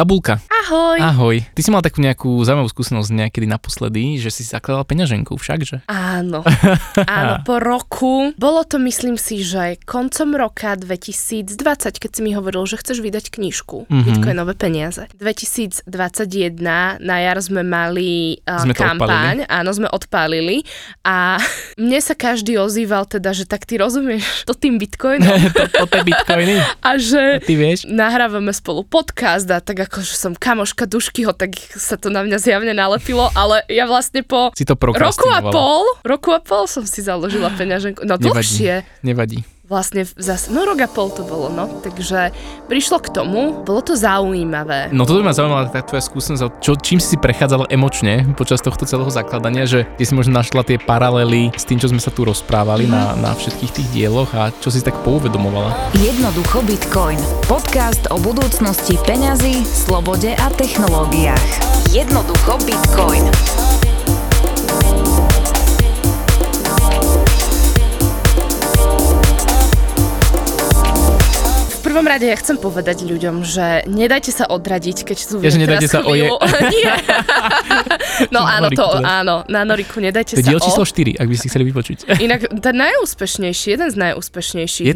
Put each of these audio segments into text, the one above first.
Gabulka. Ahoj. Ahoj. Ty si mal takú nejakú zaujímavú skúsenosť niekedy naposledy, že si zakladala peňaženku však, že? Áno. Áno, po roku. Bolo to, myslím si, že koncom roka 2020, keď si mi hovoril, že chceš vydať knižku. Mm-hmm. Bitcoinové peniaze. 2021 na jar sme mali kampaň. Áno, sme odpálili. A mne sa každý ozýval teda, že tak ty rozumieš to tým Bitcoinom. To tie Bitcoiny. A že ty vieš? Nahrávame spolu podcast a tak akože som kamoška Duškyho, tak sa to na mňa zjavne nalepilo, ale ja vlastne po roku a pol som si založila peňaženku. No dlhšie. Nevadí. Vlastne zase, no rok a pol to bolo, no. Takže prišlo k tomu, bolo to zaujímavé. No toto by ma zaujímala tá tvoja skúsenosť, čím si prechádzala emočne počas tohto celého zakladania, že ty si možno našla tie paralely s tým, čo sme sa tu rozprávali na všetkých tých dieloch a čo si tak pouvedomovala. Jednoducho Bitcoin. Podcast o budúcnosti peňazí, slobode a technológiách. Jednoducho Bitcoin. V prvom rade ja chcem povedať ľuďom, že nedajte sa odradiť, keď tu viete teraz chvíľu. No áno, na Noriku nedajte sa diel číslo 4, ak by ste chceli vypočuť. Inak ten najúspešnejší, jeden z najúspešnejších, nie?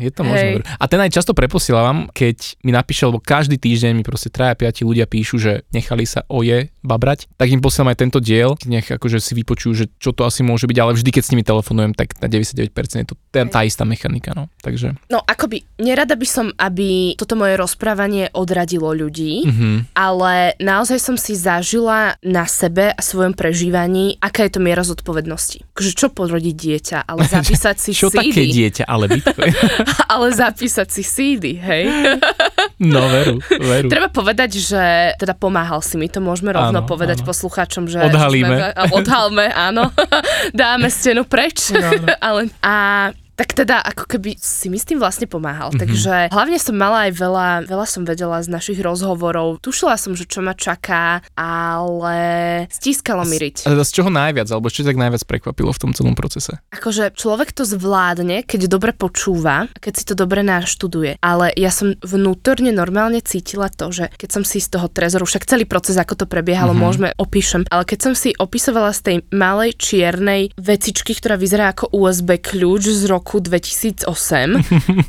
Je to možné. A ten aj často preposielam, keď mi napíše, lebo každý týždeň mi proste 3-5 ľudia píšu, že nechali sa babrať, tak im posielam aj tento diel, nech akože si vypočujú, že čo to asi môže byť, ale vždy, keď s nimi telefonujem, tak na 99% je to tá istá mechanika, no. Takže. No akoby nerada by som, aby toto moje rozprávanie odradilo ľudí, ale naozaj som si zažila na sebe a svojom prežívaní, aká je to miera zodpovednosti. Takže čo porodiť dieťa, ale zapísať si čo CD. Čo také dieťa, ale Bitcoin. Ale zapísať si CD, hej? No veru. Treba povedať, že teda pomáhal si mi, to môžeme rovno povedať poslucháčom, že odhalme, áno. Dáme stenu preč. No. Tak teda, ako keby si mi s tým vlastne pomáhal. Takže hlavne som mala aj veľa som vedela z našich rozhovorov. Tušila som, že čo ma čaká, ale stískalo mi riť. A z čoho najviac, alebo čo tak najviac prekvapilo v tom celom procese? Akože človek to zvládne, keď dobre počúva, keď si to dobre naštuduje. Ale ja som vnútorne normálne cítila to, že keď som si z toho Trezoru, však celý proces, ako to prebiehalo, opíšem. Ale keď som si opisovala z tej malej čiernej vecičky, ktorá vyzerá ako USB kľúč z roku 2008,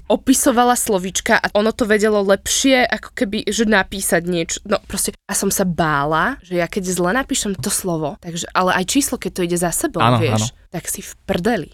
opisovala slovíčka a ono to vedelo lepšie, ako keby, že napísať niečo. No proste, a som sa bála, že ja keď zle napíšem to slovo, takže, ale aj číslo, keď to ide za sebou, tak si v prdeli.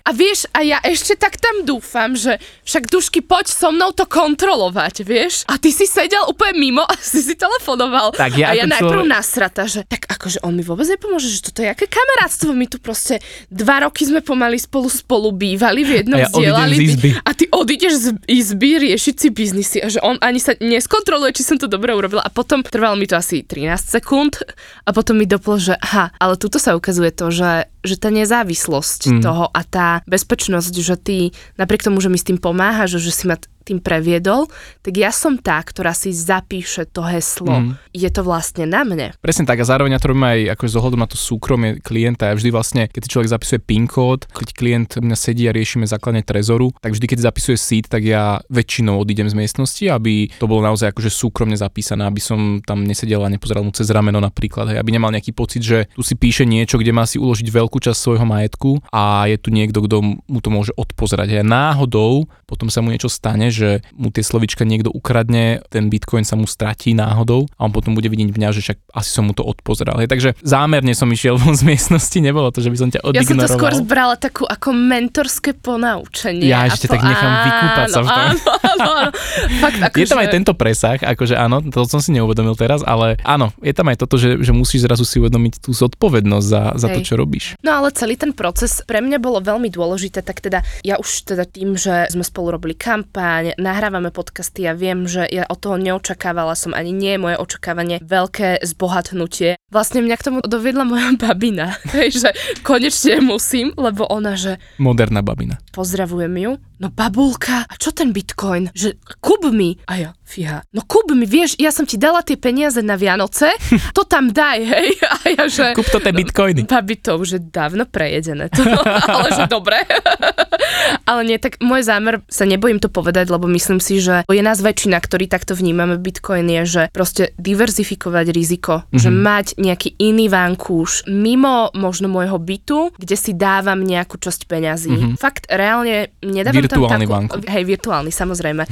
A vieš, a ja ešte tak tam dúfam, že však Dušky, poď so mnou to kontrolovať, vieš? A ty si sedel úplne mimo a si telefonoval. Tak ja najprv nasrata, že tak akože on mi vôbec nepomôže, že toto je aké kamarátstvo. My tu proste 2 roky sme pomaly spolu bývali, v jednom vzdielali. A ty odídeš z izby riešiť si biznisy a že on ani sa neskontroluje, či som to dobre urobila. A potom trvalo mi to asi 13 sekúnd a potom mi doplo, že ale tuto sa ukazuje to, že tá nezávislosť toho a tá bezpečnosť, že ty napriek tomu, že mi s tým pomáhaš, že si ma tým previedol, tak ja som tá, ktorá si zapíše to heslo. Je to vlastne na mne. Presne tak a zároveň ja to robím aj akože z ohľadom na to súkromie klienta. Ja vždy vlastne, keď si človek zapisuje PIN kód, keď klient mňa sedí a riešime základne Trezoru, tak vždy, keď zapisuje seed, tak ja väčšinou odídem z miestnosti, aby to bolo naozaj akože súkromne zapísané, aby som tam nesedel a nepozeral mu cez rameno napríklad, hej, aby nemal nejaký pocit, že tu si píše niečo, kde má si uložiť veľkú časť svojho majetku a je tu niekto, kto mu to môže odpozerať. Hej, náhodou potom sa mu niečo stane, že mu tie slovíčka niekto ukradne, ten Bitcoin sa mu stratí náhodou a on potom bude vidieť mňa, že však asi som mu to odpozeral. Hej, takže zámerne som išiel von z miestnosti, nebolo to, že by som ťa odignoroval. Ja som to skôr zbrala takú ako mentorské ponaučenie. Ja ešte tak nechám vykúpať sa v tom. Áno. Fakt, je tam aj tento presah, akože áno, to som si neuvedomil teraz, ale áno, je tam aj toto, že musíš zrazu si uvedomiť tú zodpovednosť za to, čo robíš. No ale celý ten proces pre mňa bolo veľmi dôležité, tak teda ja už teda tým, že sme spolu robili kampaň, nahrávame podcasty a viem, že ja od toho neočakávala som, ani nie je moje očakávanie veľké zbohatnutie. Vlastne mňa k tomu doviedla moja babina, že konečne musím, lebo ona, že... Moderná babina. Pozdravujem ju. No babulka, a čo ten Bitcoin? Že kúp mi. A ja, fíha. No kúp mi, vieš, ja som ti dala tie peniaze na Vianoce, to tam daj, hej. A ja, že... Kúp to tie Bitcoiny. Babi, to už je dávno prejedené. To, ale že dobre. Ale nie, tak môj zámer, sa nebojím to povedať, lebo myslím si, že je nás väčšina, ktorí takto vnímame Bitcoin, je, že proste diverzifikovať riziko, že mať nejaký iný vankúš mimo možno môjho bytu, kde si dávam nejakú časť peňazí. Fakt reálne nedávam virtuálny tam takú... Hej, virtuálny, samozrejme.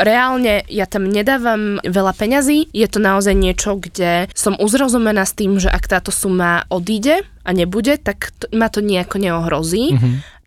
Reálne ja tam nedávam veľa peňazí, je to naozaj niečo, kde som uzrozumená s tým, že ak táto suma odíde a nebude, tak ma to nejako neohrozí.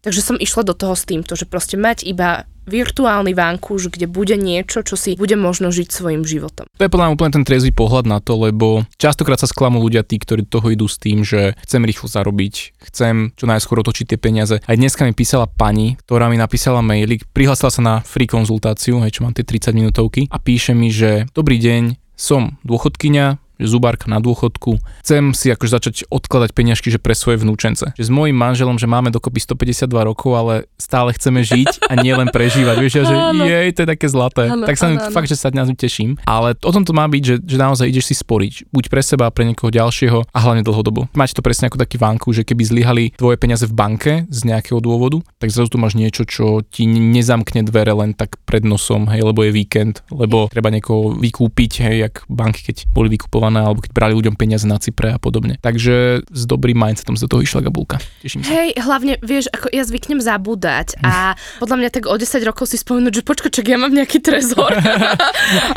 Takže som išla do toho s týmto, že proste mať iba virtuálny vankúš, kde bude niečo, čo si bude možno žiť svojím životom. To je podľa mňa úplne ten triezvy pohľad na to, lebo častokrát sa sklamú ľudia tí, ktorí do toho idú s tým, že chcem rýchlo zarobiť, chcem čo najskôr otočiť tie peniaze. Aj dneska mi písala pani, ktorá mi napísala mailík, prihlásila sa na free konzultáciu, hej, čo mám tie 30 minútovky a píše mi, že dobrý deň, som dôchodkyňa, zubárka na dôchodku. Chcem si akože začať odkladať peniažky, že pre svoje vnúčence. Že s mojím manželom, že máme dokopy 152 rokov, ale stále chceme žiť a nielen prežívať. Vieš, že jej, to je také zlaté. Áno, tak sa mi fakt, že sa na to teším. Ale o tom to má byť, že naozaj ideš si sporiť. Buď pre seba, pre niekoho ďalšieho a hlavne dlhodobo. Máš to presne ako taký vánku, že keby zlyhali tvoje peniaze v banke z nejakého dôvodu, tak zrazu tu máš niečo, čo ti nezamkne dvere len tak pred nosom, hej, lebo je víkend, lebo treba niekoho vykúpiť, hej, jak banky, keď boli vykupované, alebo keď brali ľuďom peniaze na Cypre a podobne. Takže s dobrým mindsetom sa do toho išla Gabulka. Teším sa. Hej, hlavne, vieš, ako ja zvyknem zabúdať a podľa mňa tak o 10 rokov si spomenúť, že počkaček, ja mám nejaký trezor.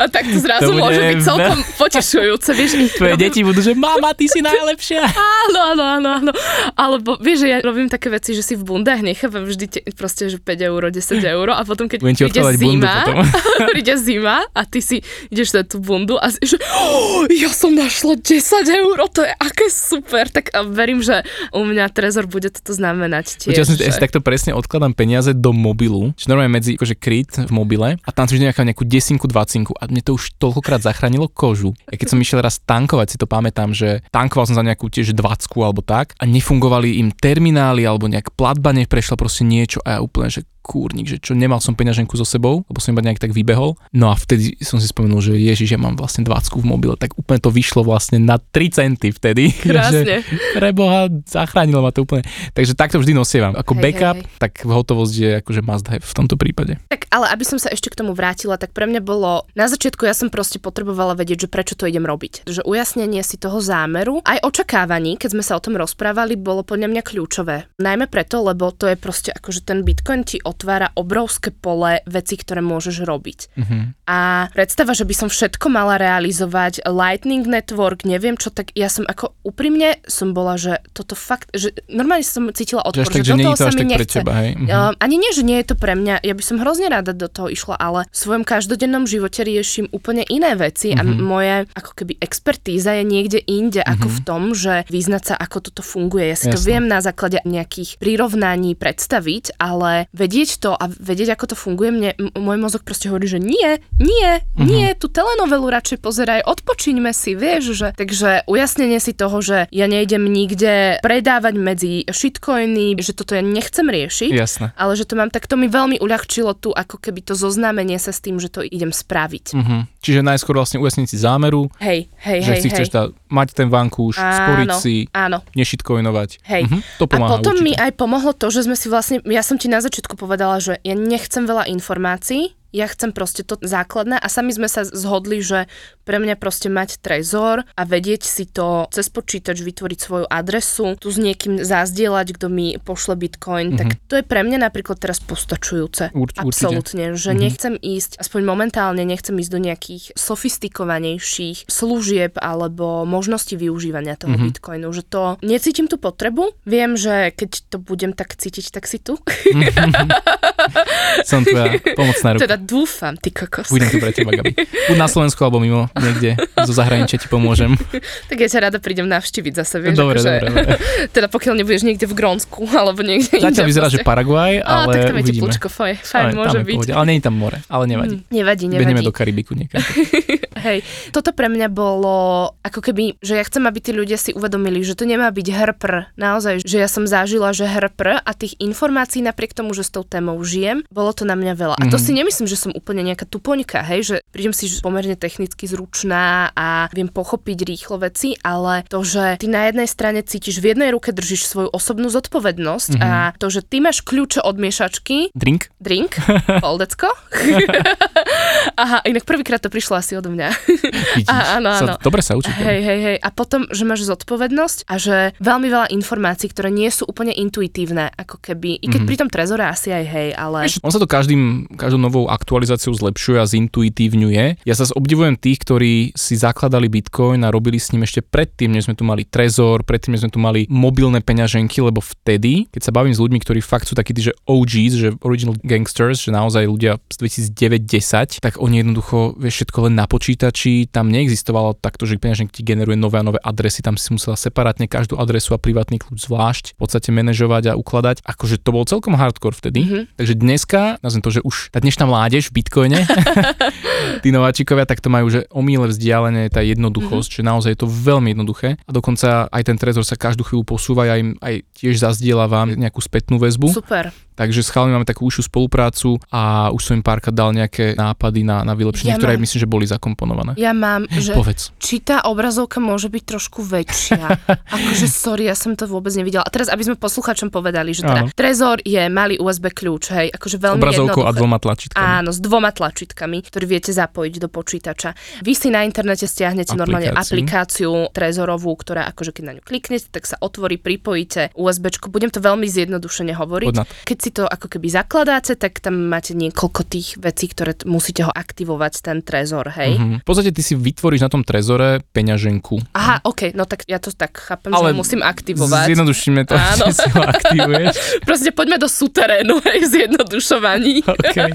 A tak to zrazu to môže byť celkom potešujúce, vieš. Tvoje deti budú, že mama, ty si najlepšia. Áno. Alebo vieš, že ja robím také veci, že si v bundách nechávam vždy proste, že 5 euro, 10 euro a potom, keď príde zima a ty si ideš na tú bundu a si, že som našla 10 eur, to je aké super, tak verím, že u mňa Trezor bude toto znamenať tiež. Ja si takto presne odkladám peniaze do mobilu, čo normálne medzi akože kryt v mobile a tam si vždy nejakú 10-20 a mne to už toľkokrát zachránilo kožu. Ja keď som išiel raz tankovať, si to pamätám, že tankoval som za nejakú tiež 20 alebo tak a nefungovali im terminály alebo nejak platba neprešla, proste niečo a ja úplne, že kúrnik, že čo nemal som peňaženku so sebou, lebo som iba nejak tak vybehol. No a vtedy som si spomenul, že ježiš, ja mám vlastne 20 v mobile, tak úplne to vyšlo vlastne na 3 centy vtedy. Krásne. Preboha, zachránilo ma to úplne. Takže takto vždy nosievam. Ako backup. Tak hotovosť je akože must have v tomto prípade. Tak ale aby som sa ešte k tomu vrátila, tak pre mňa bolo na začiatku ja som proste potrebovala vedieť, že prečo to idem robiť. Že ujasnenie si toho zámeru, aj očakávaní, keď sme sa o tom rozprávali, bolo podľa mňa kľúčové. Najmä preto, lebo to je proste akože ten Bitcoin ti otvára obrovské pole vecí, ktoré môžeš robiť. A predstava, že by som všetko mala realizovať, Lightning Network, neviem čo, tak ja som ako úprimne som bola, že toto fakt, že normálne som cítila odpor, že do toho sa mi nechce. Teba, ani nie, že nie je to pre mňa, ja by som hrozne rada do toho išla, ale v svojom každodennom živote riešim úplne iné veci a moje ako keby expertíza je niekde inde ako v tom, že vyznať sa, ako toto funguje. Ja si to viem na základe nejakých prirovnaní predstaviť, ale vedieť to a vedieť, ako to funguje, mne môj mozog proste hovorí, že nie, tú telenovelu radšej pozeraj, odpočiňme si, vieš, že... Takže ujasnenie si toho, že ja nejdem nikde predávať medzi shitcoiny, že toto ja nechcem riešiť, ale že to mám, tak to mi veľmi uľahčilo tu, ako keby to zoznámenie sa s tým, že to idem spraviť. Čiže najskôr vlastne ujasniť si zámeru, že si chceš mať ten vankúš, sporiť si, neshitcoinovať. To pomáha, a potom určite mi aj pomohlo to, že sme si vlastne, ja som ti na začiatku povedala, že ja nechcem veľa informácií, ja chcem proste to základné a sami sme sa zhodli, že pre mňa proste mať trezor a vedieť si to cez počítač, vytvoriť svoju adresu, tu s niekým zazdieľať, kto mi pošle Bitcoin, tak to je pre mňa napríklad teraz postačujúce. Absolútne, že nechcem ísť, aspoň momentálne nechcem ísť do nejakých sofistikovanejších služieb alebo možností využívania toho Bitcoinu, že to necítim tú potrebu, viem, že keď to budem tak cítiť, tak si tu. Som tvoja pomocná ruka. Teda dúfam, ty kokos. Budem tu pre teba, Gabi. Buď na Slovensku, alebo mimo, niekde zo zahraničia ti pomôžem. Tak ja ťa rada prídem navštíviť zase, vieš. Dobre. Teda pokiaľ nebudeš niekde v Grónsku, alebo niekde inde. Zatiaľ vyzerá, že Paraguaj, ale tak tam je teplúčko, fajn, môže byť. Ale nie je tam more, ale nevadí. Nevadí. Behneme do Karibiku niekedy. Hej, toto pre mňa bolo ako keby, že ja chcem, aby tí ľudia si uvedomili, že to nemá byť hrpr. Naozaj, že ja som zažila, že hrpr a tých informácií napriek tomu, že s tou témou žijem, bolo to na mňa veľa. A to si nemyslím, že som úplne nejaká tupoňka, hej, že prídem si pomerne technicky zručná a viem pochopiť rýchlo veci, ale to, že ty na jednej strane cítiš, v jednej ruke držíš svoju osobnú zodpovednosť a to, že ty máš kľúče od miešačky. Drink. Poldecko. Aha, inak prvýkrát to prišlo asi odo mňa. Vidíš, áno. Dobre sa učíte. Hej. A potom, že máš zodpovednosť a že veľmi veľa informácií, ktoré nie sú úplne intuitívne, ako keby. I keď pri tom Trezore asi aj hej, ale... On sa to každou novou aktualizáciou zlepšuje a zintuitívňuje. Ja sa obdivujem tých, ktorí si zakladali Bitcoin a robili s ním ešte predtým, než sme tu mali Trezor, predtým, než sme tu mali mobilné peňaženky, lebo vtedy, keď sa bavím s ľuďmi, ktorí fakt sú takí tí, že OGs, že original gangsters, že naozaj ľudia z 2009-10, tak oni jednoducho všetko len na počítači, tam neexistovalo takto, že peňaženky ti generuje nové a nové adresy, tam si musela separátne každú adresu a privátny kľúč zvlášť v podstate manažovať a ukladať. Akože to bol celkom hardcore vtedy. Takže dneska, nazvem to, že už tá dnešná mládež v Bitcoine, tí nováčikovia, tak to majú, že omíle vzdialené tá jednoduchosť, že naozaj je to veľmi jednoduché. A dokonca aj ten Trezor sa každú chvíľu posúva, ja im aj tiež zazdieľa vám nejakú spätnú väzbu. Super. Takže s chalami máme takú užšiu spoluprácu a už som im párkrát dal nejaké nápady na vylepšenie, ktoré myslím, že boli zakomponované. Ja mám, že či tá obrazovka môže byť trošku väčšia. Akože sorry, ja som to vôbec nevidela. A teraz, aby sme posluchačom povedali, že teda Trezor je malý USB kľúč, hej, akože veľmi obrazovkou jednoduché. Obrazovkou a dvoma tlačítkami. Áno, s dvoma tlačítkami, ktoré viete zapojiť do počítača. Vy si na internete stiahnete normálne aplikáciu Trezorovú, ktorá akože keď na ňu kliknete, tak sa otvorí, pripojíte USBčko. Budem to veľmi zjednodušene hovoriť. Keď to ako keby zakladáte, tak tam máte niekoľko tých vecí, ktoré musíte ho aktivovať, ten Trezor, hej? V podstate ty si vytvoríš na tom Trezore peňaženku. Aha, okej, no tak ja to tak chápem, ale že musím aktivovať. Ale zjednodušíme to, že si ho aktivuješ. Proste poďme do suterénu, hej, zjednodušovaní. Okay.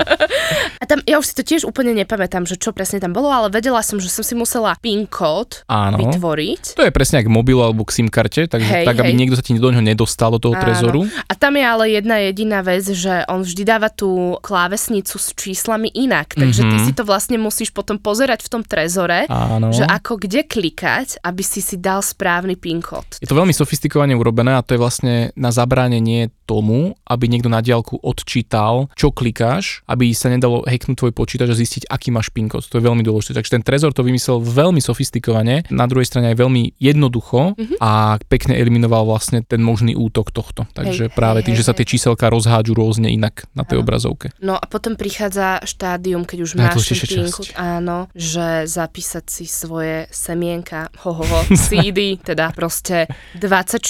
A tam, ja už si to tiež úplne nepamätám, že čo presne tam bolo, ale vedela som, že som si musela PIN kód vytvoriť. To je presne ako k mobilu alebo k SIM karte, takže tak, aby niekto sa ti do neho nedostal do toho Trezoru. A tam je ale jediná vec, že on vždy dáva tú klávesnicu s číslami inak. Takže ty si to vlastne musíš potom pozerať v tom Trezore, že ako kde klikať, aby si dal správny PIN kód. Je to veľmi sofistikovane urobené a to je vlastne na zabránenie tomu, aby niekto na diaľku odčítal, čo klikáš, aby sa nedalo hacknúť tvoj počítač a zistiť, aký máš PIN kód. To je veľmi dôležité. Takže ten Trezor to vymyslel veľmi sofistikovane, na druhej strane aj veľmi jednoducho a pekne eliminoval vlastne ten možný útok tohto. Takže práve tým, že sa tie číselka rozhádžu rôzne inak na tej obrazovke. No a potom prichádza štádium, keď už máš ten pinku, áno, že zapísať si svoje semienka, CD, teda proste 24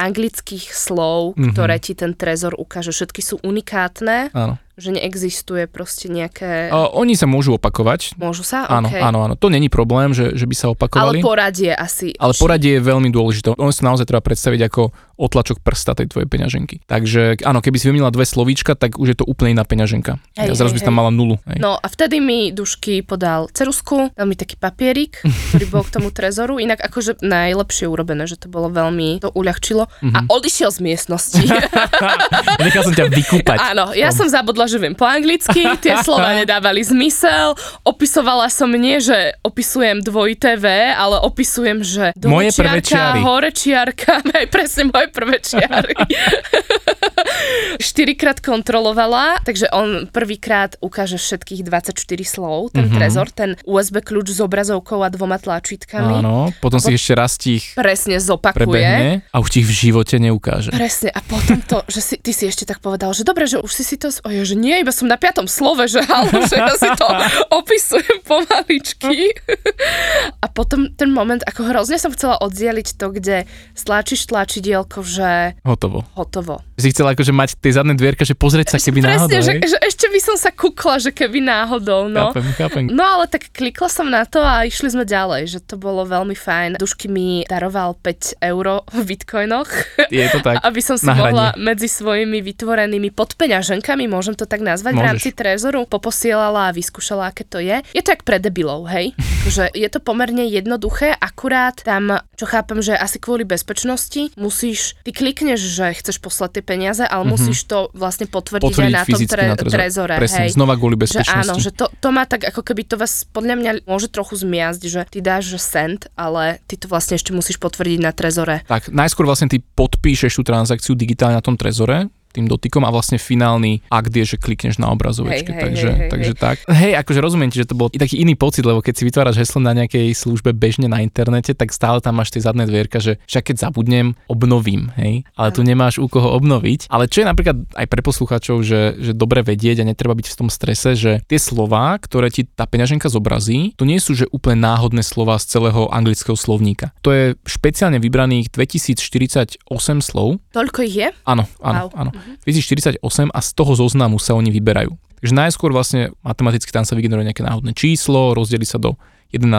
anglických slov, ktoré ti ten Trezor ukáže. Všetky sú unikátne. Áno. Že neexistuje proste nejaké... Oni sa môžu opakovať. Môžu sa? Okay. Áno. To není problém, že by sa opakovali. Ale poradie asi. Ale poradie je veľmi dôležité. Ono sa naozaj treba predstaviť ako otlačok prsta tej tvojej peňaženky. Takže áno, keby si vymenila dve slovíčka, tak už je to úplne iná peňaženka. Zrazu by si tam mala nulu. Hej. No a vtedy mi Dušky podal ceruzku, dal mi taký papierik, ktorý bol k tomu Trezoru. Inak akože najlepšie urobené, že to bolo veľmi... To uľahčilo. A odišiel z miestnosti. Nechal som ťa vykúpať. Áno, ja som zabudla, že viem po anglicky, tie slova nedávali zmysel, opisovala som nie, že opisujem dvojité V, ale opisujem, že dvojčiarka, horečiarka, aj presne moje prvé čiary. 4-krát kontrolovala, takže on prvýkrát ukáže všetkých 24 slov, ten Trezor, ten USB kľúč s obrazovkou a dvoma tlačítkami. Áno, potom si ešte raz tých presne zopakuje. Prebehne a už tých v živote neukáže. Presne, a potom to, že ty si ešte tak povedal, že dobre, že už si to... že nie, iba som na 5. slove, že halo, že ja si to opisujem pomaličky. A potom ten moment, ako hrozne som chcela oddieliť to, kde stlačíš tlačidielko, že... Hotovo. Si chcela akože mať tie zadné dvierka, že pozrieť sa keby náhodou. Presne, že ešte by som sa kúkla, že keby náhodou, no. Chápem. No ale tak klikla som na to a išli sme ďalej, že to bolo veľmi fajn. Dušky mi daroval 5 € v bitcoinoch. Je to tak. Aby som si mohla medzi svojimi vytvorenými podpeňaženkami, môžem to tak nazvať, v rámci Trezoru poposielala a vyskúšala, aké to je. Je to jak pre debilov, hej? že je to pomerne jednoduché, akurát tam, čo chápem, že asi kvôli bezpečnosti, musíš, ty klikneš, že chceš poslať tie peniaze, ale musíš to vlastne potvrdiť aj na tom trezore. Presne, hej. Znova kvôli bezpečnosti. Že áno, že to má tak, ako keby to vás podľa mňa môže trochu zmiazť, že ty dáš cent, ale ty to vlastne ešte musíš potvrdiť na trezore. Tak, najskôr vlastne ty podpíšeš tú transakciu digitálne na tom trezore, tým dotykom a vlastne finálny akt je, že klikneš na obrazovačke, takže tak. Hej, akože rozumiem ti, že to bol taký iný pocit, lebo keď si vytváraš heslo na nejakej službe bežne na internete, tak stále tam máš tie zadné dvierka, že však keď zabudnem, obnovím, hej. Ale tu nemáš u koho obnoviť. Ale čo je napríklad aj pre poslucháčov, že dobre vedieť a netreba byť v tom strese, že tie slová, ktoré ti tá peňaženka zobrazí, to nie sú že úplne náhodné slová z celého anglického slovníka. To je špeciálne vybraných 2048 slov. Toľko ich je? Áno. 2048 a z toho zoznamu sa oni vyberajú. Takže najskôr vlastne matematicky tam sa vygeneruje nejaké náhodné číslo, rozdelí sa do 11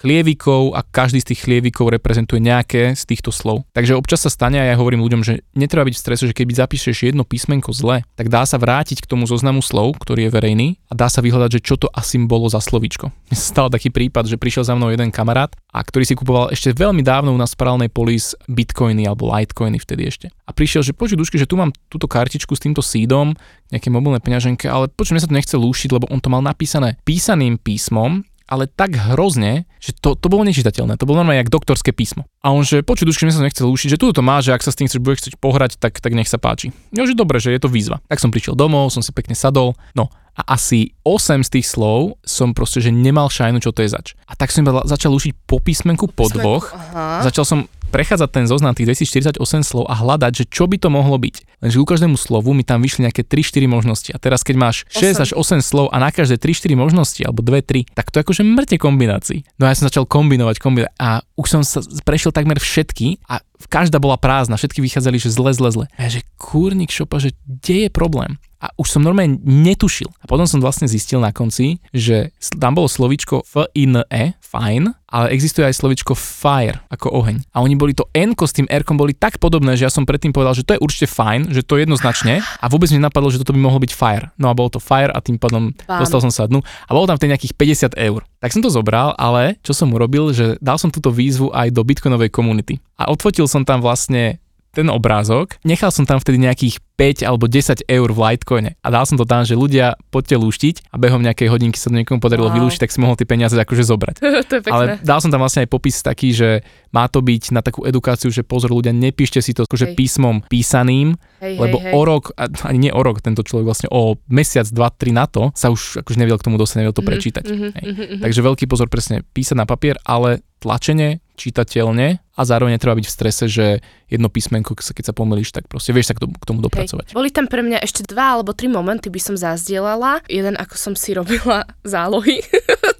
chlievikov a každý z tých chlievikov reprezentuje nejaké z týchto slov. Takže občas sa stane, a ja hovorím ľuďom, že netreba byť v strese, že keby zapíšeš jedno písmenko zle, tak dá sa vrátiť k tomu zoznamu slov, ktorý je verejný, a dá sa vyhľadať, že čo to asi bolo za slovíčko. Mne sa stal taký prípad, že prišiel za mnou jeden kamarát, a ktorý si kupoval ešte veľmi dávno u nás v paralelnej polis bitcoiny alebo litecoiny vtedy ešte. A prišiel, že počuj Duške, že tu mám túto kartičku s týmto seedom, nejaké mobilné peňaženke, ale počuj, mne sa to nechce lúšiť, lebo on to mal napísané písaným písmom, ale tak hrozne, že to bolo nečitateľné. To bolo normálne jak doktorské písmo. A on že počuj Duške, mne sa to nechce lúšiť, že tu to má, že ak sa s tým budeš chcieť pohrať, tak nech sa páči. No že dobre, že je to výzva. Tak som prišiel domov, som si pekne sadol. No a asi 8 z tých slov som proste, že nemal šajnu, čo to je zač. A tak som začal lúšiť po písmenku po dvoch. Aha. Začal som prechádzať ten zoznam tých 248 slov a hľadať, že čo by to mohlo byť. Lenže ku každému slovu mi tam vyšli nejaké 3-4 možnosti. A teraz keď máš 6 až 8 slov a na každé 3-4 možnosti alebo 2-3, tak to je akože mŕte kombinácií. No a ja som začal kombinovať a už som sa prešiel takmer všetky a každá bola prázdna, všetky vychádzali, že zle. A ja, že kurník šopa, že kde je problém? A už som normálne netušil. A potom som vlastne zistil na konci, že tam bolo slovíčko F-I-N-E, fine, ale existuje aj slovíčko fire, ako oheň. A oni boli to N-ko s tým R-kom boli tak podobné, že ja som predtým povedal, že to je určite fine, že to je jednoznačne a vôbec mi napadlo, že toto by mohlo byť fire. No a bolo to fire a tým pádom dostal som sa dnu a bolo tam v tej nejakých 50 eur. Tak som to zobral, ale čo som urobil, že dal som túto výzvu aj do bitcoinovej komunity. A odfotil som tam vlastne ten obrázok, nechal som tam vtedy nejakých 5 alebo 10 eur v Litecoine a dal som to tam, že ľudia poďte lúštiť a behom nejakej hodinky sa to niekomu podarilo vylúštiť, tak si mohol tie peniaze akože zobrať. To je pekné. Ale dal som tam vlastne aj popis taký, že má to byť na takú edukáciu, že pozor ľudia, nepíšte si to akože písmom písaným, lebo o rok, ani nie o rok, tento človek vlastne o mesiac, 2-3 na to sa už akože nevedel k tomu dostať, nevedel to prečítať. Takže veľký pozor presne písať na papier, ale tlačenie čitateľne a zároveň treba byť v strese, že jedno písmenko, keď sa pomýliš, tak proste vieš sa k tomu dopracovať. Hej. Boli tam pre mňa ešte 2 alebo 3 momenty by som zazdielala. Jeden, ako som si robila zálohy.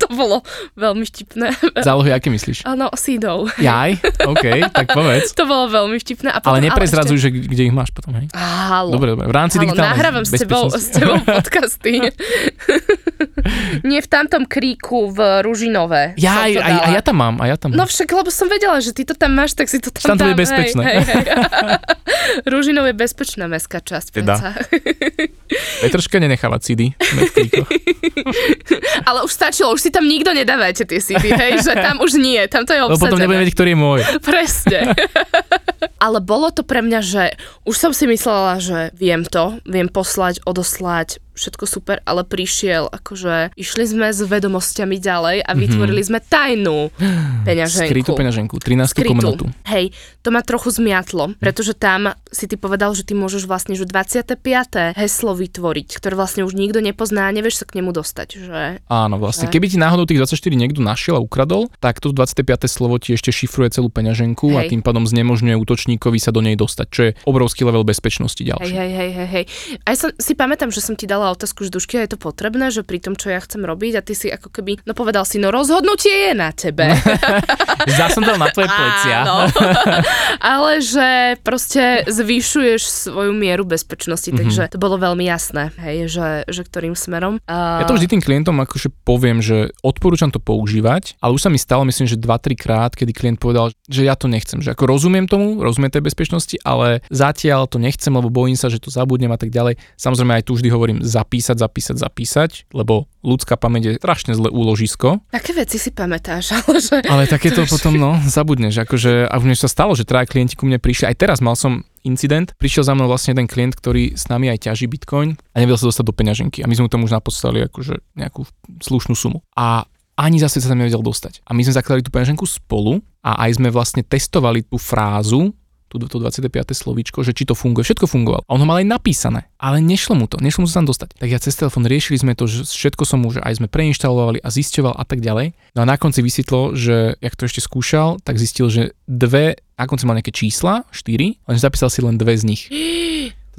To bolo veľmi vtipné. Zálohy, aké myslíš? Áno, seedov. Jaj, OK, tak povedz. To bolo veľmi vtipné. A potom, ale neprezradzuj, že kde ich máš potom, hej? Haló. Dobre, v rámci digitálnej bezpečnosti. Nahrávam s tebou podcasty. Nie v tamtom kríku v Ružinove. Jaj, a ja tam mám. No však, lebo som vedela, že ty to tam máš, tak si to tam dám. Je bezpečné. Hej. Ružinov je bezpečná mestská časť. Teda. Petrška nenecháva cidy. Ale už stačilo, už si tam nikto nedávajte tie cidy, hej, že tam už nie, tam to je obsadené. Lebo potom nebudem vedieť, ktorý je môj. Presne. Ale bolo to pre mňa, že už som si myslela, že viem poslať, odoslať, všetko super, ale prišiel, akože išli sme s vedomosťami ďalej a vytvorili sme tajnú peňaženku. Skrytú peňaženku, 13. komunitu. Hej, to ma trochu zmiatlo, pretože tam si ty povedal, že ty môžeš vlastne že 25. heslo vytvoriť, ktoré vlastne už nikto nepozná, nevieš sa k nemu dostať, že? Áno, vlastne. Že? Keby ti náhodou tých 24 niekto našiel a ukradol, tak to 25. slovo ti ešte šifruje celú peňaženku a tým pádom znemožňuje útočníkovi sa do nej dostať, čo je obrovský level bezpečnosti ďalší. Hej. A ja si pamätám, že som ti dala otázku, že Dušky, je to potrebné, že pri tom, čo ja chcem robiť a ty si ako keby, povedal si, rozhodnutie je na tebe. Zás som dal na tvoje plecia. Áno, ale že proste zvýšuješ svoju mieru bezpečnosti, takže to bolo veľmi jasné, hej, že ktorým smerom. Ja to vždy tým klientom akože poviem, že odporúčam to používať, ale už sa mi stalo, myslím, že 2-3 krát, kedy klient povedal, že ja to nechcem, že ako rozumiem tomu, rozumiem tej bezpečnosti, ale zatiaľ to nechcem, lebo bojím sa, že to zabudnem a tak ďalej. Samozrejme aj tu vždy hovorím zapísať, lebo ľudská pamäť je strašne zlé úložisko. Také veci si pamätáš, ale že... Ale takéto potom, no, zabudneš. Akože, a už sa stalo, že 3 klienti ku mne prišli. Aj teraz mal som incident. Prišiel za mnou vlastne ten klient, ktorý s nami aj ťaží Bitcoin a nevedel sa dostať do peňaženky. A my sme tomu už napodstali akože nejakú slušnú sumu. A ani zase sa tam nevedel dostať. A my sme zakladali tú peňaženku spolu a aj sme vlastne testovali tú frázu, to 25. slovíčko, že či to funguje. Všetko fungovalo. A on ho mal aj napísané, ale nešlo mu to tam dostať. Tak ja cez telefón riešili sme to, že všetko som už aj sme preinštalovali a zisťoval a tak ďalej. No a na konci vysvetlo, že jak to ešte skúšal, tak zistil, že na konci mal nejaké čísla, 4, ale zapísal si len 2 z nich.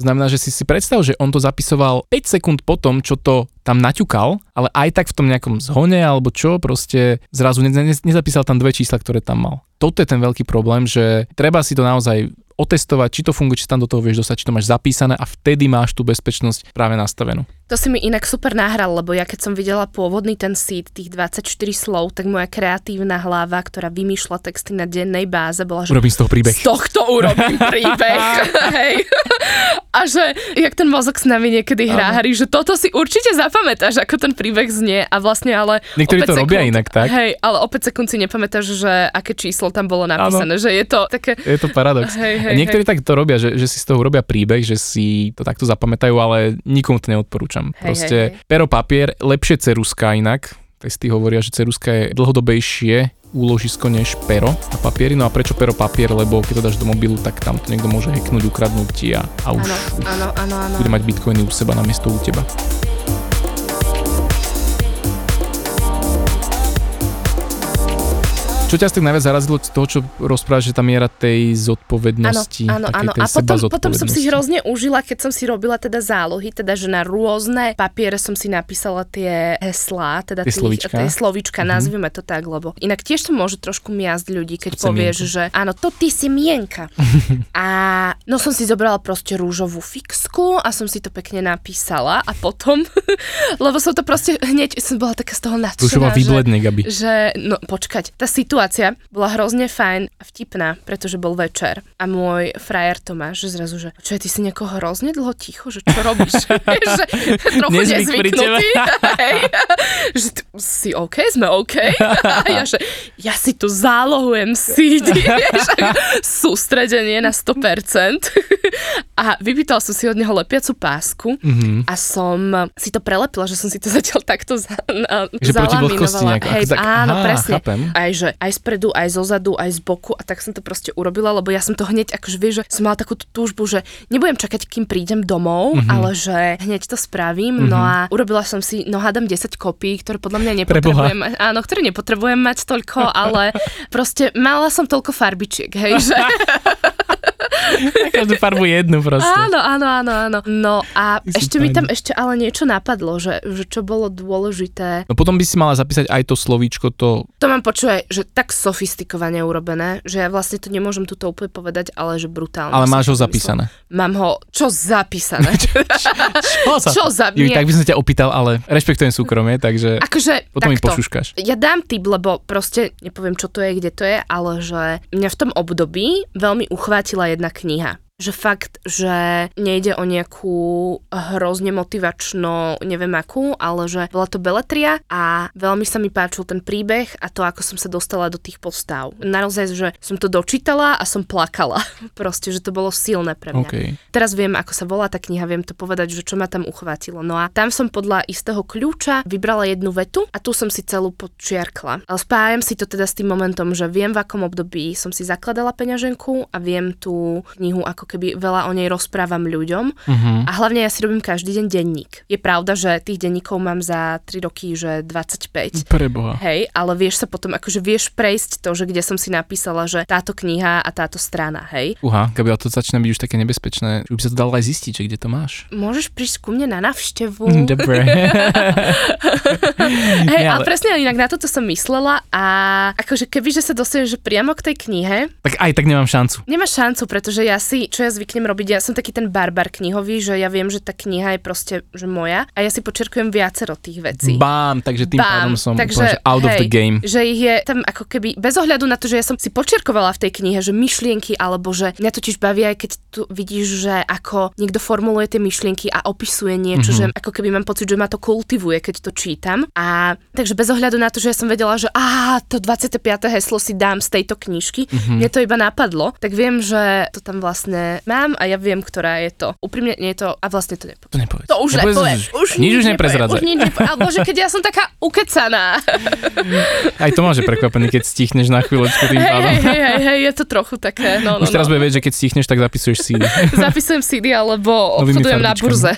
To znamená, že si predstav, že on to zapisoval 5 sekúnd po tom, čo to tam naťukal, ale aj tak v tom nejakom zhone alebo čo, proste zrazu nezapísal tam 2 čísla, ktoré tam mal. Toto je ten veľký problém, že treba si to naozaj otestovať, či to funguje, či tam do toho vieš dostať, či to máš zapísané a vtedy máš tú bezpečnosť práve nastavenú. To si mi inak super nahral, lebo ja keď som videla pôvodný ten seed, tých 24 slov, tak moja kreatívna hlava, ktorá vymýšľa texty na dennej báze, bola, že... Urobím z toho príbeh. Z tohto urobím príbeh. Hej. A že, jak ten mozog s nami niekedy hrá, hry, že toto si určite zapamätáš, ako ten príbeh znie a vlastne ale... Niektorí to robia inak, tak? Hej, ale opäť sekúnd si nepamätáš, že aké číslo tam bolo napísané, že je to také... Je to paradox. Hej, niektorí tak to robia, že si z toho robia príbeh, že si to takto zapamätajú, ale nikomu to neodporúčam. Proste. Pero, papier, lepšie ceruska inak. Testy hovoria, že ceruska je dlhodobejšie úložisko než pero na papieri. No a prečo pero papier? Lebo keď to dáš do mobilu, tak tam to niekto môže hacknúť, ukradnúť ti a už ano. Bude mať bitcoiny u seba namiesto u teba. Čo ťa tak najviac zarazilo z toho, čo rozprávaš, že tá miera tej zodpovednosti, áno. A potom som si hrozne užila, keď som si robila teda zálohy, teda že na rôzne papiere som si napísala tie heslá, teda tie slovíčka, nazvime to tak, lebo inak tiež to môže trošku miazť ľudí, keď povieš, že áno, to ty si mienka. A no som si zobrala proste rúžovú fixku a som si to pekne napísala a potom, lebo som to proste hneď, som bola taká z toho nadšená, že no počkať, tá situácia bola hrozne fajn a vtipná, pretože bol večer a môj frajer Tomáš zrazu, že čo ty si niekoho hrozne dlho ticho, že čo robíš? Že trochu nezvyknutý. Že si OK, sme OK. A ja, že ja si tu zálohujem CD. Sústredenie na 100%. A vypýtal som si od neho lepiacu pásku a som si to prelepila, že som si to zatiaľ takto zalaminovala. Hej, tak, áno, presne. Aj spredu, aj zozadu, aj z boku a tak som to proste urobila, lebo ja som to hneď akože vieš, že som mala takú túžbu, že nebudem čakať, kým prídem domov, ale že hneď to spravím. No a urobila som si, hádam 10 kopií, ktoré podľa mňa nepotrebujem. Áno, ktoré nepotrebujem mať toľko, ale proste mala som toľko farbičiek, hej, že... Každú farbu jednu proste. Áno. No a mi tam ale niečo napadlo, že čo bolo dôležité. No potom by si mala zapísať aj to slovíčko, to... To mám počúvať, že tak sofistikovane urobené, že ja vlastne to nemôžem tuto úplne povedať, ale že brutálne. Ale máš ho zapísané. Mám ho, čo zapísané? Čo zapísané? Tak by som ťa opýtal, ale rešpektujem súkromie, takže akože, potom mi pošuškáš. Ja dám tip, lebo proste nepoviem, čo to je, kde to je, ale že mňa v tom období veľmi uchvátila jedna kniha. Že fakt, že nejde o nejakú hrozne motivačnú, neviem akú, ale že bola to beletria a veľmi sa mi páčil ten príbeh a to, ako som sa dostala do tých postav. Naozaj, že som to dočítala a som plakala. Proste, že to bolo silné pre mňa. Okay. Teraz viem, ako sa volá tá kniha, viem to povedať, že čo ma tam uchvátilo. No a tam som podľa istého kľúča vybrala jednu vetu a tu som si celú podčiarkla. Ale spájam si to teda s tým momentom, že viem, v akom období som si zakladala peňaženku a viem tú knihu ako keby veľa o nej rozprávam ľuďom. A hlavne ja si robím každý deň denník. Je pravda, že tých denníkov mám za 3 roky, že 25. Preboha. Hej, ale vieš sa potom, akože vieš prejsť to, že kde som si napísala, že táto kniha a táto strana, hej. Gabi, to začne byť už také nebezpečné. Už by sa to dalo aj zistiť, že kde to máš. Môžeš prísť ku mne na návštevu. Dobre. Hej, ale presne inak na toto som myslela a akože kebyže sa dostaneš priamo k tej knihe, tak aj tak nemám šancu. Nemáš šancu, pretože ja si čo ja zvyknem robiť, ja som taký ten barbar knihový, že ja viem, že tá kniha je proste že moja a ja si počerkujem viacero tých vecí. Bám, takže tým pádom som takže, úplne out of the game. Že ich je tam ako keby, bez ohľadu na to, že ja som si počerkovala v tej knihe, že myšlienky, alebo že mňa totiž baví aj keď tu vidíš, že ako niekto formuluje tie myšlienky a opisuje niečo, že ako keby mám pocit, že ma to kultivuje, keď to čítam. A takže bez ohľadu na to, že ja som vedela, že to 25. heslo si dám z tejto knižky, mne to iba napadlo, tak viem, že to tam vlastne mám a ja viem, ktorá je to. Úprimne nie je to a vlastne to nepoviem. To už nepoviem. Nič neprezradzaj. Alebo že keď ja som taká ukecaná. Aj to máš prekvapený, keď stichneš na chvíľočku tým pádom. Hej, je to trochu také. No, už teraz bude vedieť, že keď stichneš, tak zapisuješ CD. Zapisujem CD alebo obchodujem na burze.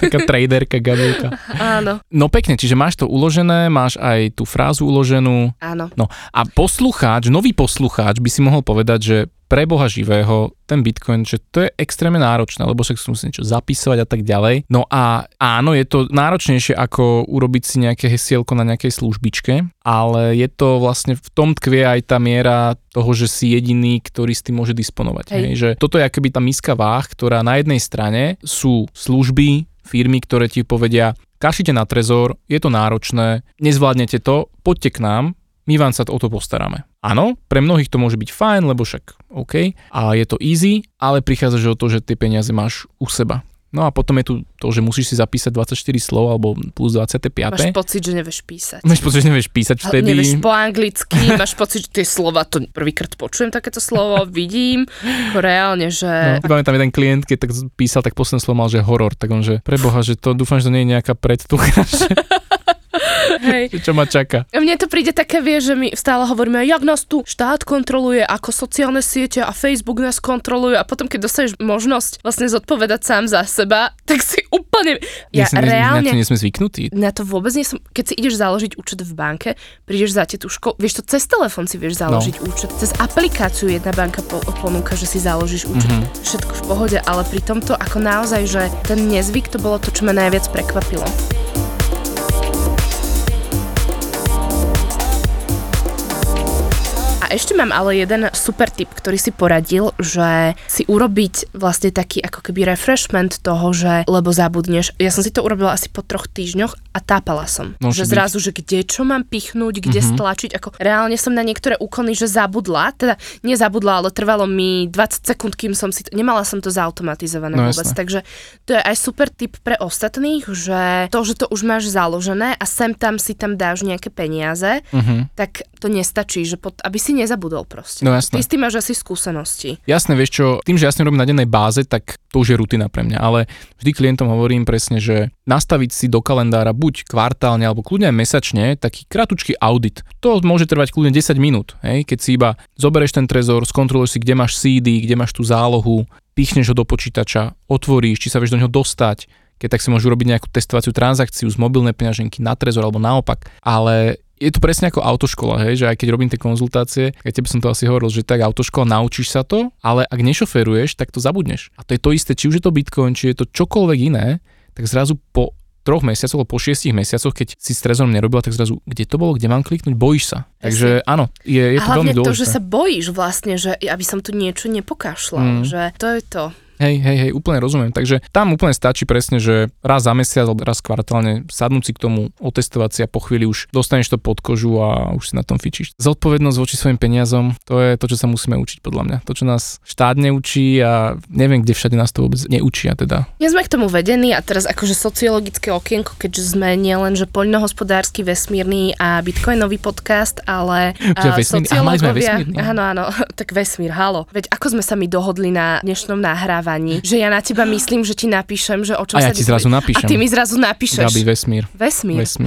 Taká traderka, Gabielka. Áno. No pekne, čiže máš to uložené, máš aj tú frázu uloženú. Áno. No a poslucháč, nový poslucháč by si mohol povedať, že pre Boha živého, ten Bitcoin, že to je extrémne náročné, lebo však musí niečo zapisovať a tak ďalej. No a áno, je to náročnejšie ako urobiť si nejaké hesielko na nejakej službičke, ale je to vlastne, v tom tkvie aj tá miera toho, že si jediný, ktorý s tým môže disponovať. Hej. Že toto je akoby tá miska váh, ktorá na jednej strane sú služby, firmy, ktoré ti povedia, kašlite na Trezor, je to náročné, nezvládnete to, poďte k nám, my vám sa o to postaráme. Áno, pre mnohých to môže byť fajn, lebo však OK, a je to easy, ale prichádza že o to, že tie peniaze máš u seba. No a potom je tu to, že musíš si zapísať 24 slov alebo plus 25. Máš pocit, že nevieš písať. Vtedy. Nevieš po anglicky, máš pocit, že tie slova, to prvýkrát počujem takéto slovo, vidím, reálne, že... No, pamätám jeden klient, keď tak písal, tak posledné slovo mal, že horor, tak on, že preboha, že to dúfam, že to nie je nejaká predtucha, že... Hej. Čo ma čaká. Mne to príde také, vieš, že my stále hovoríme, jak nás tu štát kontroluje, ako sociálne siete a Facebook nás kontrolujú a potom, keď dostaneš možnosť vlastne zodpovedať sám za seba, tak si úplne... Ja reálne... Na to nie sme zvyknutí. Na to vôbec nie som... Keď si ideš založiť účet v banke, prídeš za tetuškou, vieš to, cez telefón si vieš založiť účet, cez aplikáciu jedna banka ponúka, že si založíš účet. Všetko v pohode, ale pri tomto ako naozaj, že ten nezvyk to bolo to, čo ma najviac prekvapilo. A ešte mám ale jeden super tip, ktorý si poradil, že si urobiť vlastne taký ako keby refreshment toho, že lebo zabudneš. Ja som si to urobila asi po 3 týždňoch a tápala som. Môže že byť. Zrazu, že kde čo mám pichnúť, kde stlačiť, ako reálne som na niektoré úkony, že zabudla, teda nezabudla, ale trvalo mi 20 sekúnd, kým som si, nemala som to zautomatizované vôbec, jasne. Takže to je aj super tip pre ostatných, že to už máš založené a sem tam si tam dáš nejaké peniaze, tak to nestačí, že aby si nezabudol proste. No jasné. Ty s tým máš asi skúsenosti. Jasné, vieš čo, tým, že ja s tým robím na dennej báze, tak to už je rutina pre mňa, ale vždy klientom hovorím presne, že nastaviť si do kalendára buď kvartálne, alebo kľudne aj mesačne, taký kratučký audit. To môže trvať kľudne 10 minút, hej, keď si iba zoberieš ten Trezor, skontroluješ si, kde máš CD, kde máš tú zálohu, pichneš ho do počítača, otvoríš, či sa vieš do neho dostať, keď tak si môžeš urobiť nejakú testovaciu transakciu z mobilnej peňaženky na Trezor alebo naopak, ale je to presne ako autoškola, hej, že aj keď robím tie konzultácie, aj tebe som to asi hovoril, že tak autoškola, naučíš sa to, ale ak nešoferuješ, tak to zabudneš. A to je to isté, či už je to Bitcoin, či je to čokoľvek iné, tak zrazu po 3 mesiacoch alebo po 6 mesiacoch, keď si s Trezorom nerobila, tak zrazu, kde to bolo, kde mám kliknúť, bojíš sa. Takže áno, je to veľmi dôležité. A hlavne to, že sa bojíš vlastne, že aby som tu niečo nepokašľal, že to je to. Hej, úplne rozumiem. Takže tam úplne stačí presne, že raz za mesiac, raz kvartálne sadnúť si k tomu, otestovať si a po chvíli už dostaneš to pod kožu a už si na tom fičíš. Zodpovednosť voči svojim peniazom, to je to, čo sa musíme učiť podľa mňa. To, čo nás štát neučí a neviem, kde všade nás to vôbec neučia teda. Nie sme k tomu vedení a teraz akože sociologické okienko, keďže sme nielen že poľnohospodársky, vesmírny a bitcoinový podcast, ale sociológovia. Áno, tak vesmír, halo. Veď ako sme sa my dohodli na dnešnom náhrave, že ja na teba myslím, že ti napíšem, že o čom sa... A ja ti zrazu napíšem. A ty mi zrazu napíšeš. Gabi, vesmír.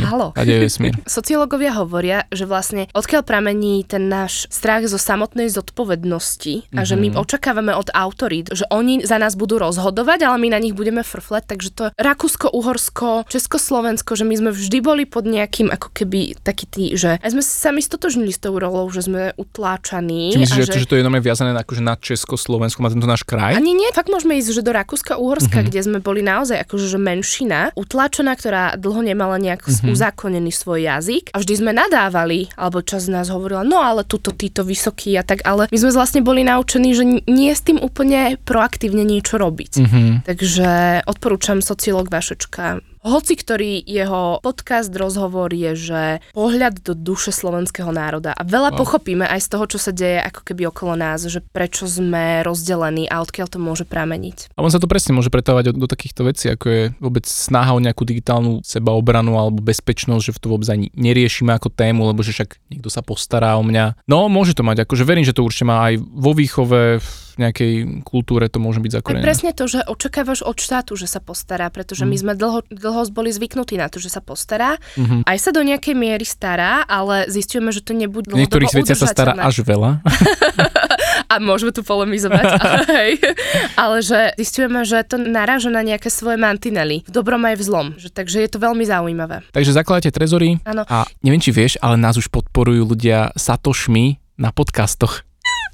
Haló. A kde je vesmír? Sociológovia hovoria, že vlastne odkiaľ pramení ten náš strach zo samotnej zodpovednosti a že my očakávame od autorít, že oni za nás budú rozhodovať, ale my na nich budeme frflať, takže to Rakúsko, Uhorsko, Československo, že my sme vždy boli pod nejakým ako keby taký tý, že aj sme sa sami stotožnili s tou rolou, že sme utláčaní. Čiže myslíš, že to je viazané akože na Československo, má tento náš kraj? Ani nie, môžeme ísť že do Rakúska-Uhorska, kde sme boli naozaj akože menšina, utlačená, ktorá dlho nemala nejak uzákonený svoj jazyk. A vždy sme nadávali, alebo čas z nás hovorila, no ale tuto títo vysokí a tak, ale my sme vlastne boli naučení, že nie s tým úplne proaktívne niečo robiť. Takže odporúčam sociológ Vašečka. Hoci, ktorý jeho podcast, rozhovor je, že pohľad do duše slovenského národa. A veľa pochopíme aj z toho, čo sa deje ako keby okolo nás, že prečo sme rozdelení a odkiaľ to môže prameniť. A on sa to presne môže pretávať do takýchto vecí, ako je vôbec snaha o nejakú digitálnu sebaobranu alebo bezpečnosť, že v to vôbec ani neriešime ako tému, lebo že však niekto sa postará o mňa. No, môže to mať, akože verím, že to určite má aj vo výchove, nejakej kultúre to môže byť zakorenené. Presne to, že očakávaš od štátu, že sa postará, pretože my sme dlho boli zvyknutí na to, že sa postará. Aj sa do nejakej miery stará, ale zistíme, že to nebude dlhodobo udržateľné. Niektorých veciach sa stará až veľa. A môžeme tu polemizovať. Ale že zistujeme, že to naráža na nejaké svoje mantinely. V dobrom aj v zlom. Takže je to veľmi zaujímavé. Takže zakladáte trezory. Áno. A neviem, či vieš, ale nás už podporujú ľudia satošmi na podcastoch.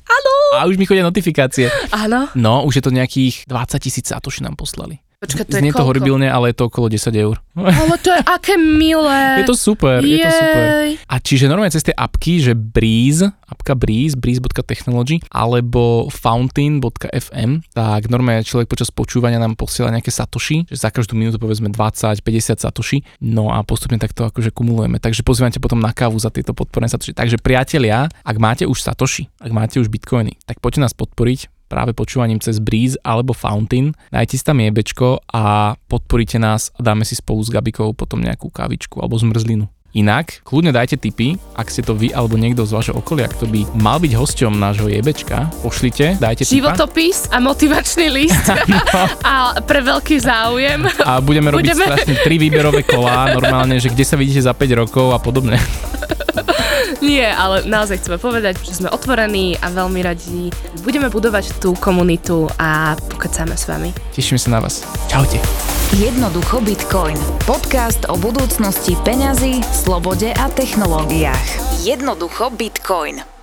Áno. A už mi chodia notifikácie. Áno. No, už je to nejakých 20 000 satoši nám poslali. Počkaj, to je koľko? To horibilne, ale je to okolo 10 €. Ale to je aké milé. Je to super, je to super. A čiže normálne cez tie apky, že Breez, apka Breez, breeze.technology, alebo Fountain.fm, tak normálne človek počas počúvania nám posiela nejaké satoši, že za každú minútu povedzme 20, 50 satoši, no a postupne takto akože kumulujeme. Takže pozývame potom na kávu za tieto podporné satoši. Takže priatelia, ak máte už satoši, ak máte už bitcoiny, tak poďte nás podporiť práve počúvaním cez Breez alebo Fountain. Nájdete si tam jebečko a podporíte nás a dáme si spolu s Gabikou potom nejakú kávičku alebo zmrzlinu. Inak, kľudne dajte tipy, ak ste to vy alebo niekto z vašho okolia, kto by mal byť hosťom nášho jebečka, pošlite, dajte tipa. Životopis a motivačný list a pre veľký záujem. A budeme robiť strašne 3 výberové kolá, normálne, že kde sa vidíte za 5 rokov a podobne. Nie, ale naozaj chceme povedať, že sme otvorení a veľmi radi budeme budovať tú komunitu a pokecáme s vami. Tešíme sa na vás. Čaute. Jednoducho Bitcoin. Podcast o budúcnosti peňazí, slobode a technológiách. Jednoducho Bitcoin.